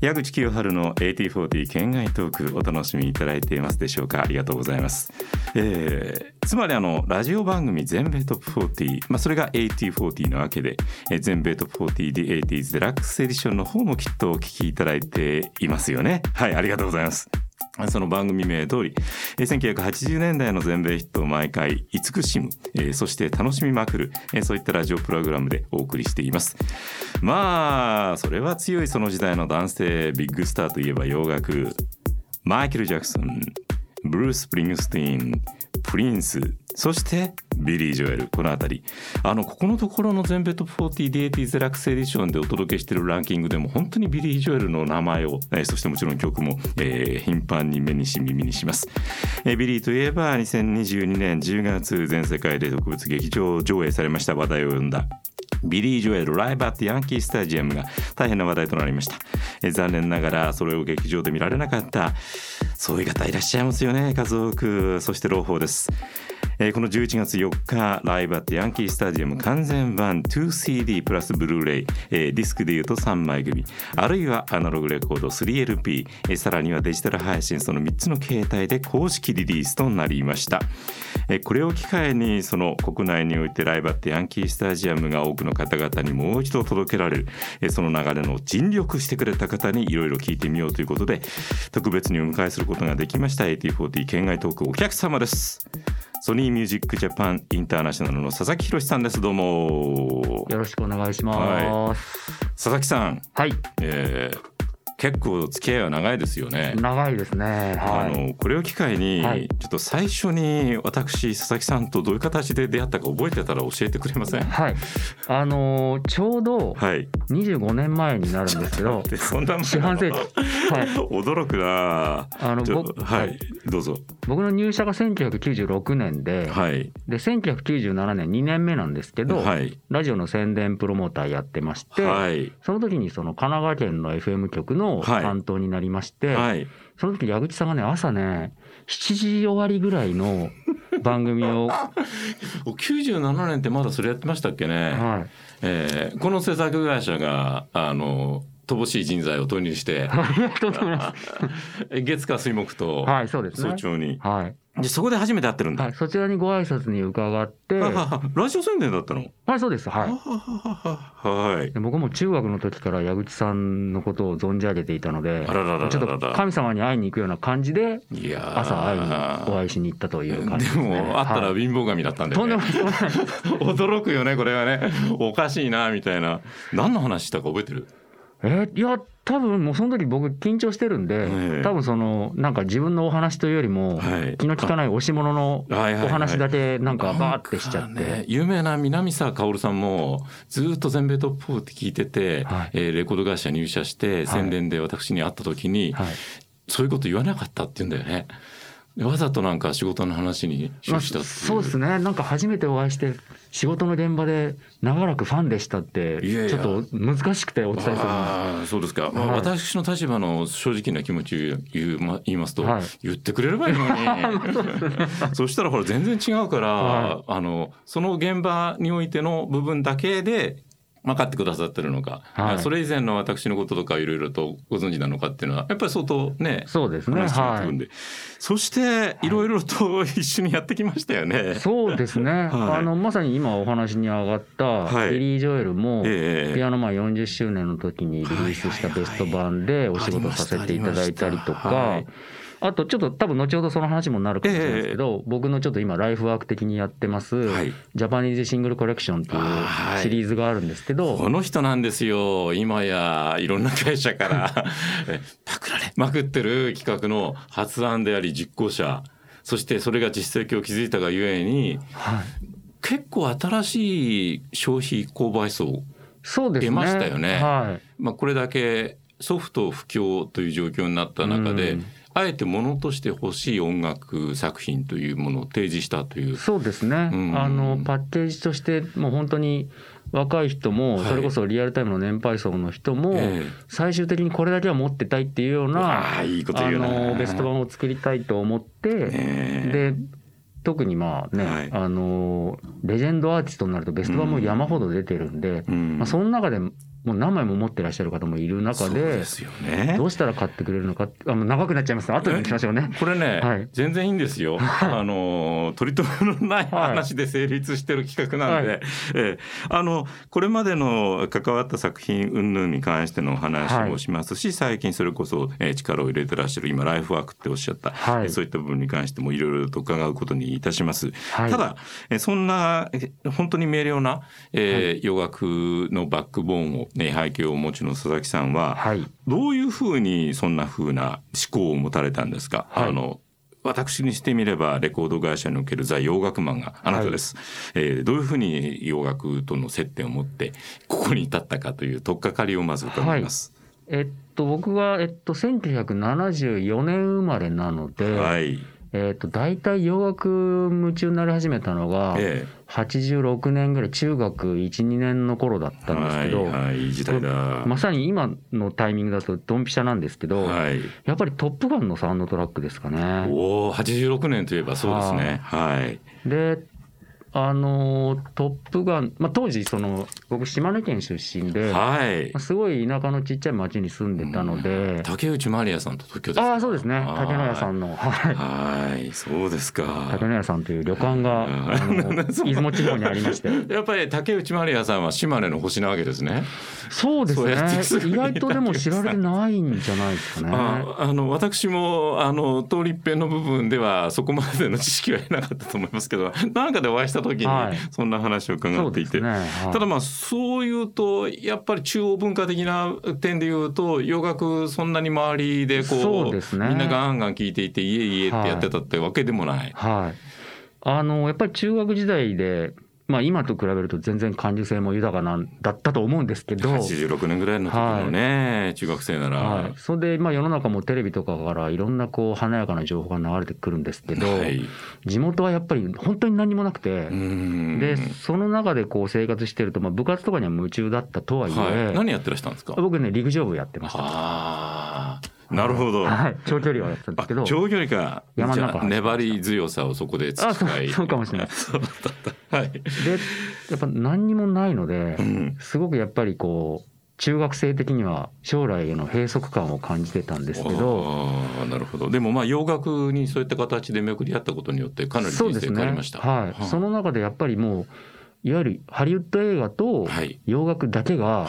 矢口清春の AT40 県外トークお楽しみいただいていますでしょうか。ありがとうございます、つまりラジオ番組全米トップ40、それが AT40 なわけで、全米トップ40 The 80s デラックスエディションの方もきっとお聞きいただいていますよね。はい、ありがとうございます。その番組名通り1980年代の全米ヒットを毎回慈しむ、そして楽しみまくる、そういったラジオプログラムでお送りしています。それは強いその時代の男性ビッグスターといえば洋楽、マイケル・ジャクソン、ブルース・スプリングスティーン、プリンス、そしてビリー・ジョエル、このあたりここのところの全米トップ40 The 80s デラックスエディションでお届けしているランキングでも本当にビリー・ジョエルの名前を、そしてもちろん曲も、頻繁に目にし耳にします、ビリーといえば2022年10月全世界で特別劇場上映されました。話題を呼んだビリー・ジョエル Live at the Yankee Stadium が大変な話題となりました、残念ながらそれを劇場で見られなかったそういう方いらっしゃいますよね、数多く。そして朗報です、この11月4日 Live at the Yankee Stadium 完全版 2CD プラスブルーレイ、ディスクでいうと3枚組、あるいはアナログレコード 3LP、さらにはデジタル配信、その3つの形態で公式リリースとなりました、これを機会にその国内において Live at the Yankee Stadium が多くの方々にもう一度届けられる、その流れの尽力してくれた方にいろいろ聞いてみようということで特別にお迎えすることができました。 AT40 県外トークお客様です、ソニーミュージックジャパンインターナショナルの佐々木宏さんです。どうもよろしくお願いします、はい、佐々木さん、はい、結構付き合いは長いですよね。長いですね、はい、これを機会に、はい、ちょっと最初に私佐々木さんとどういう形で出会ったか覚えてたら教えてくれません？はい、ちょうど25年前になるんですけど、はい、そんな四半世紀、はい、驚くな。はい、どうぞ。僕の入社が1996年 で1997年2年目なんですけど、はい、ラジオの宣伝プロモーターやってまして、はい、その時にその神奈川県の FM 局の担当になりまして、はいはい、その時矢口さんがね朝ね7時終わりぐらいの番組を97年ってまだそれやってましたっけね、はい、この制作会社が乏しい人材を投入して月火水木と、はい、そうですね、早朝に、はい、でそこで初めて会ってるんだ、はい、そちらにご挨拶に伺ってラジオ宣伝だったの？はい、そうです、はい、はい、で僕も中学の時から矢口さんのことを存じ上げていたので、ちょっと神様に会いに行くような感じで朝会いにお会いしに行ったという感じですね。でも会ったら貧乏神だったんだよね、はい、驚くよねこれはね、おかしいなみたいな。何の話したか覚えてる？いや多分もうその時僕緊張してるんで、多分そのなんか自分のお話というよりも、はい、気の利かない押し物のお話だけなんかバーってしちゃって、ね、有名な南沢薫さんもずっと全米トップ4って聞いてて、はい、レコード会社入社して宣伝で私に会った時に、はいはい、そういうこと言わなかったって言うんだよね。わざとなんか仕事の話に終始したっていう、そうですね、なんか初めてお会いして仕事の現場で長らくファンでしたってちょっと難しくてお伝えするんです。あ、そうですか、はい、私の立場の正直な気持ちを言いますと、はい、言ってくれればいいのにそしたらほら全然違うから、はい、その現場においての部分だけで分かってくださってるのか、はい、それ以前の私のこととかいろいろとご存知なのかっていうのはやっぱり相当ね、そうですね、はい、そしていろいろと一緒にやってきましたよね、はい、そうですね、はい、まさに今お話に上がったビリー・ジョエルも、ピアノマン40周年の時にリリースしたベスト版でお仕事させていただいたりとか、はい、あとちょっと多分後ほどその話もなるかもしれないですけど、僕のちょっと今ライフワーク的にやってます、はい、ジャパニーズシングルコレクションっていうシリーズがあるんですけど、はい、この人なんですよ、今やいろんな会社からパクられまくってる企画の発案であり実行者、そしてそれが実績を築いたがゆえに、はい、結構新しい消費購買層出ましたよね、はい、これだけソフト不況という状況になった中で、あえてものとして欲しい音楽作品というものを提示したという。そうですね、うん、パッケージとしてもう本当に若い人も、はい、それこそリアルタイムの年配層の人も、最終的にこれだけは持ってたいっていうような、いいこと言うな、ベスト版を作りたいと思って、で特にはい、レジェンドアーティストになるとベスト版も山ほど出てるんで、その中でもう何枚も持ってらっしゃる方もいる中 ですよ、ね、どうしたら買ってくれるのか、長くなっちゃいます。後に来ましょうねこれね、はい、全然いいんですよ、はい、取り留めのない話で成立してる企画なんで、はい、これまでの関わった作品云々に関してのお話もしますし、はい、最近それこそ、力を入れてらっしゃる今ライフワークっておっしゃった、はい、そういった部分に関してもいろいろと伺うことにいたします、はい、ただ、そんな本当に明瞭な、はい、洋楽のバックボーンを背景をお持ちの佐々木さんは、はい、どういうふうにそんなふうな思考を持たれたんですか、はい、私にしてみればレコード会社におけるザ・洋楽マンがあなたです、はい、どういうふうに洋楽との接点を持ってここに至ったかという取っかかりをまず伺います、はい、僕は、1974年生まれなので、はい、大体洋楽夢中になり始めたのが86年ぐらい、中学 1,2 年の頃だったんですけど、はいはい、いい時代だ。まさに今のタイミングだとドンピシャなんですけど、はい、やっぱりトップガンのサウンドトラックですかね。おー、86年といえばそうですね。はい、で、トップガン、まあ、当時僕島根県出身で、はい、すごい田舎のちっちゃい町に住んでたので、うん、竹内まりやさんと東京ですか。あ、そうですね、竹野屋さんの、はい、はい、そうですか。竹野屋さんという旅館が出雲地方にありましてやっぱり竹内まりやさんは島根の星なわけですね。そうですね、意外とでも知られてないんじゃないですかね。私も通り一遍の部分ではそこまでの知識は得なかったと思いますけど、なんかでお会いした時にそんな話を伺っていて、はい、そうですね、はい、ただまあそういうとやっぱり中央文化的な点でいうと洋楽そんなに周りでこう、みんなガンガン聴いていていえいえってやってたってわけでもない、はいはい、やっぱり中学時代で、まあ、今と比べると全然感受性も豊かなんだったと思うんですけど、86年ぐらいの時のね、はい、中学生なら、はい、それでまあ世の中もテレビとかからいろんなこう華やかな情報が流れてくるんですけど、はい、地元はやっぱり本当に何もなくて、うん、でその中でこう生活してると、まあ、部活とかには夢中だったとはいえ、はい、何やってらしたんですか。僕ね、陸上部やってました。あ、なるほど、はい、長距離はやってたんですけど。長距離か、山の中。じゃあ粘り強さをそこで培い。そうかもしれないそうだった、はい、でやっぱ何にもないので、うん、すごくやっぱりこう中学生的には将来への閉塞感を感じてたんですけど。あ、なるほど。でもまあ洋楽にそういった形で巡り合ったことによってかなり人生変わりました。そうですね、はいはい、その中でやっぱりもういわゆるハリウッド映画と洋楽だけが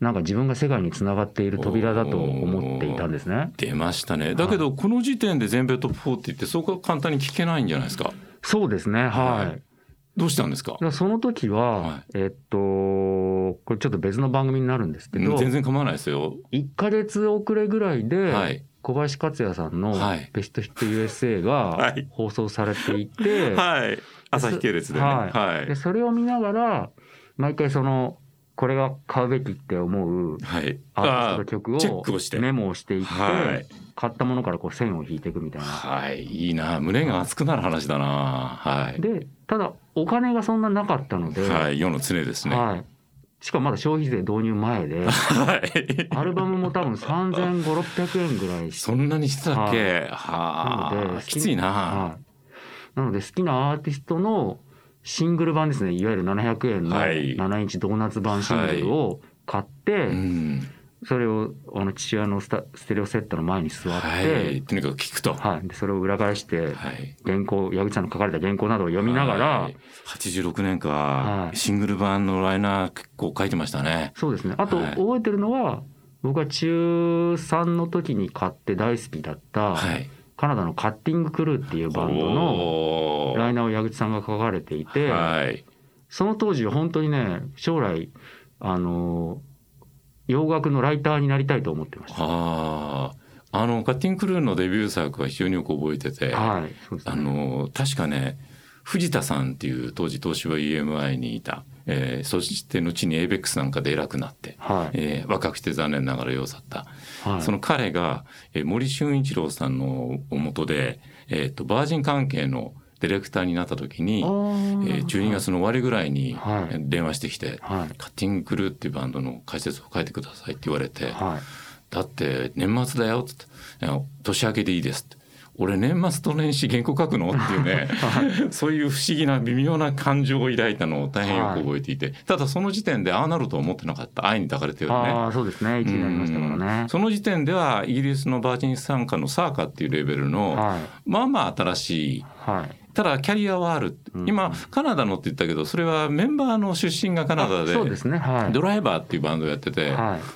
なんか自分が世界につながっている扉だと思っていたんですね、はい、出ましたね。だけどこの時点で全米トップ40ってそう簡単に聞けないんじゃないですか。そうですね、はい、はい、どうしたんですか。その時は、はい、これちょっと別の番組になるんですけど、全然構わないですよ。1ヶ月遅れぐらいで、はい、小林克也さんのベストヒット USA が放送されていて、はいはい、朝日系列でね、はいはい、でそれを見ながら毎回これが買うべきって思うアーティストの曲をメモをしていって、はい、買ったものからこう線を引いていくみたいな、はい、いいな、胸が熱くなる話だな、はい、でただお金がそんななかったので、はい、世の常ですね、はい、しかもまだ消費税導入前で、はい、アルバムも多分3500、600円ぐらいそんなにしてたっけ、はい、なのできついな、はい、なので好きなアーティストのシングル版ですね、いわゆる700円の7インチドーナツ版シングルを買って、はい、うん、それを父親のステレオセットの前に座って、はい、とにかく聞くと、はい、でそれを裏返して、はい、矢口さんの書かれた原稿などを読みながら、はい、86年か、はい、シングル版のライナー結構書いてましたね。そうですね、あと、はい、覚えてるのは僕が中3の時に買って大好きだった、はい、カナダのカッティングクルーっていうバンドのライナーを矢口さんが書かれていて、はい、その当時本当にね、将来洋楽のライターになりたいと思ってました。カッティングクルーのデビュー作は非常によく覚えてて、はい、そうですね、確かね、藤田さんっていう当時東芝 EMI にいた、そして後に ABEX なんかで偉くなって、はい、若くして残念ながら世を去った、はい、その彼が、森俊一郎さんの下で、バージン関係のディレクターになった時に、12月の終わりぐらいに電話してきて、はいはい、カッティングクルーっていうバンドの解説を書いてくださいって言われて、はい、だって年末だよって言って、年明けでいいですって、俺年末と年始原稿書くのっていうねそういう不思議な微妙な感情を抱いたのを大変よく覚えていて、はい、ただその時点でああなるとは思ってなかった。愛に抱かれてるね。ああそうですね、1年ありましたからね。その時点ではイギリスのバージン傘下のサーカっていうレベルの、はい、まあまあ新しい、はい、ただキャリアはある。今カナダのって言ったけど、それはメンバーの出身がカナダでドライバーっていうバンドをやってて、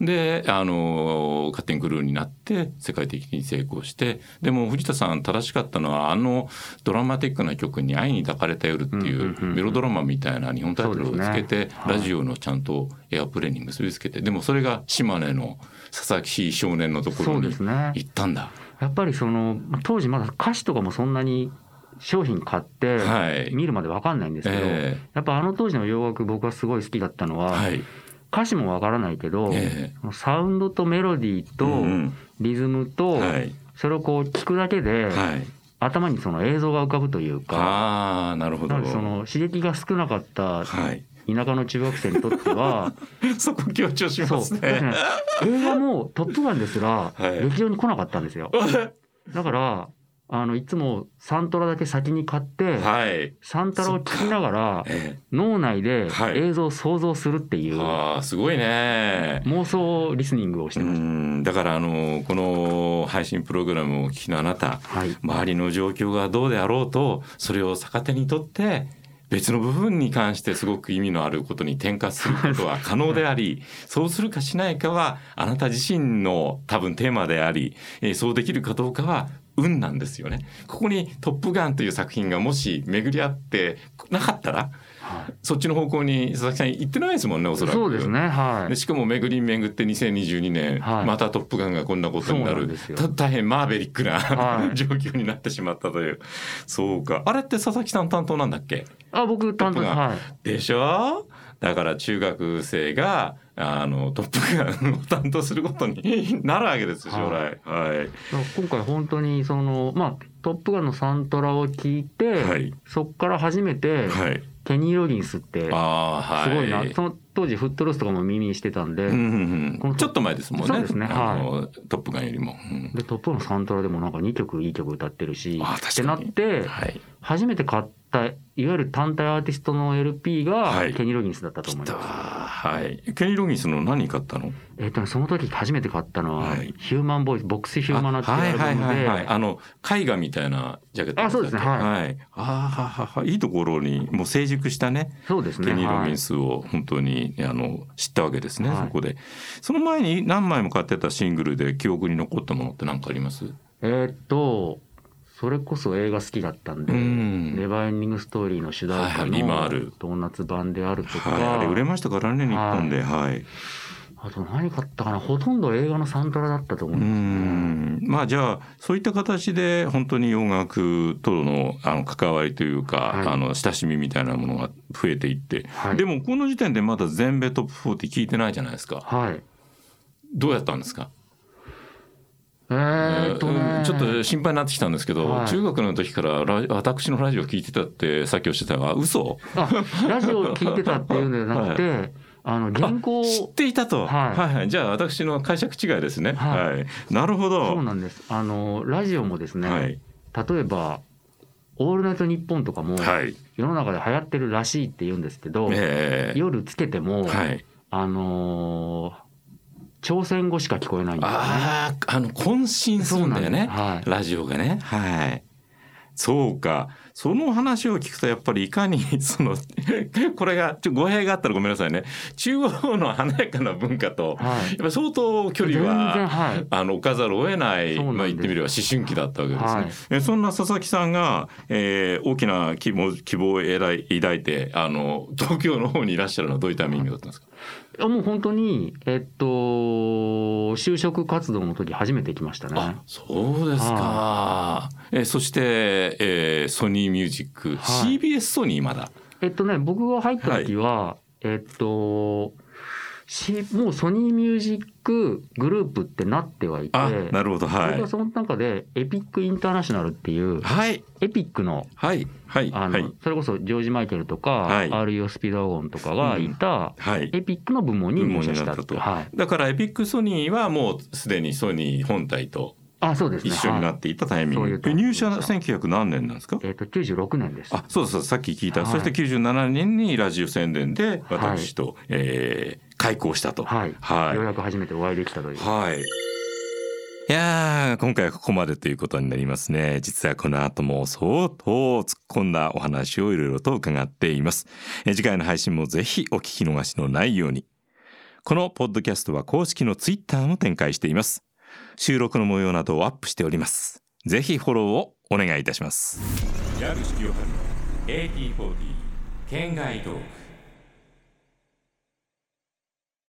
でカッテンクルーになって世界的に成功して、でも藤田さん正しかったのはあのドラマティックな曲に愛に抱かれた夜っていうメロドラマみたいな日本タイトルをつけて、ラジオのちゃんとエアプレーに結びつけて、でもそれが島根の佐々木少年のところに行ったんだ。やっぱりその当時まだ歌詞とかもそんなに商品買って見るまで分かんないんですけど、はい、やっぱあの当時の洋楽僕はすごい好きだったのは、はい、歌詞も分からないけど、サウンドとメロディーとリズムと、はい、それをこう聞くだけで、はい、頭にその映像が浮かぶというか、あー、なるほど。なのでその刺激が少なかった、はい、田舎の中学生にとってはそこ強調しますね。映画もトップガンですら、はい、劇場に来なかったんですよ。だからいつもサントラだけ先に買って、はい、サントラを聴きながら、脳内で映像を想像するっていう、はい、あ、すごいね、妄想リスニングをしてました。だからこの配信プログラムを聴きのあなた、はい、周りの状況がどうであろうとそれを逆手にとって別の部分に関してすごく意味のあることに転換することは可能であり、そうするかしないかはあなた自身の多分テーマであり、そうできるかどうかは運なんですよね。ここにトップガンという作品がもし巡り合ってなかったら、はい、そっちの方向に佐々木さん行ってないですもんね、おそらく。そうですね、はい、でしかも巡り巡って2022年、はい、またトップガンがこんなことになる、大変マーベリックな、はい、状況になってしまったという。そうか、あれって佐々木さん担当なんだっけ。あ、僕担当、はい、でしょ。だから中学生がトップガンを担当することになるわけです、将来、はいはい、今回本当にその、まあ、トップガンのサントラを聞いて、はい、そこから初めて、はい、ケニー・ロギンスってすごいな、はい、その当時フットロスとかも耳にしてたんで、うんうんうん、このちょっと前ですもんね。そうですね、はい、トップガンよりも、うん、でトップガンのサントラでもなんか2曲いい曲歌ってるしってなって、はい、初めて買っていわゆる単体アーティストの LP がケニー・ロギンスだったと思います、はいはい、ケニー・ロギンスの何買ったの？その時初めて買ったのは、はい、ヒューマンボイス、ボックスヒューマンなっていうアルバムで、絵画みたいなジャケット。あ、そうですね、はい、はい、いいところにもう成熟したね。そうですね、ケニー・ロギンスを本当に、ね、知ったわけですね、はい、そこで。その前に何枚も買ってたシングルで記憶に残ったものって何かあります？それこそ映画好きだったんで、ネバーエンディングストーリーの主題歌のドーナツ版であるとか、はい、あれ売れましたからね、日本で、はいはい、あと何買ったかな、ほとんど映画のサントラだったと思うんですけど、ね、まあじゃあそういった形で本当に洋楽との関わりというか、はい、親しみみたいなものが増えていって、はい、でもこの時点でまだ全米トップ40聞いてないじゃないですか、はい、どうやったんですか？ちょっと心配になってきたんですけど、はい、中学の時から私のラジオ聞いてたってさっきおっしゃったが嘘？ラジオ聞いてたっていうんではなくて、はい、原稿を知っていたと、はいはいはい、じゃあ私の解釈違いですね、はいはい、なるほど。そうなんです。ラジオもですね、はい、例えばオールナイトニッポンとかも世の中で流行ってるらしいって言うんですけど、はい、夜つけても、はい、朝鮮語しか聞こえないんですよね。ああ、渾身するんだよね、はい、ラジオがね、はい、そうか。その話を聞くとやっぱりいかにこれが語弊があったらごめんなさいね、中央の華やかな文化と、はい、やっぱり相当距離は、はい、置かざるを得ない、まあ、言ってみれば思春期だったわけですね、はい、そんな佐々木さんが、大きな希望を抱いて東京の方にいらっしゃるのはどういうタイミングだったんですか？もう本当に、就職活動の時初めて来ましたね。あ、そうですか。そして、ソニーミュージック、はい、CBS ソニーまだ僕が入った時は、はい、もうソニーミュージックグループってなってはいて、あ、なるほど、はい、僕はその中でエピックインターナショナルっていう、はい、エピックの、はいはいはい、それこそジョージ・マイケルとか、はい、R.E.O. スピードワゴンとかがいた、うん、はい、エピックの部門に入社したと、はい、だからエピックソニーはもうすでにソニー本体とあ、そうですね、一緒になっていたタイミング、はい、入社1900何年なんですか？96年です。あ、そうそう、さっき聞いた、はい、そして97年にラジオ宣伝で私と、はい、開講したと、はいはい、ようやく初めてお会いできたという、はい。いや、今回はここまでということになりますね。実はこの後も相当突っ込んだお話をいろいろと伺っています。次回の配信もぜひお聞き逃しのないように。このポッドキャストは公式のツイッターも展開しています。収録の模様などをアップしております。ぜひフォローをお願いいたします。矢口清春の AT40 県外トーク。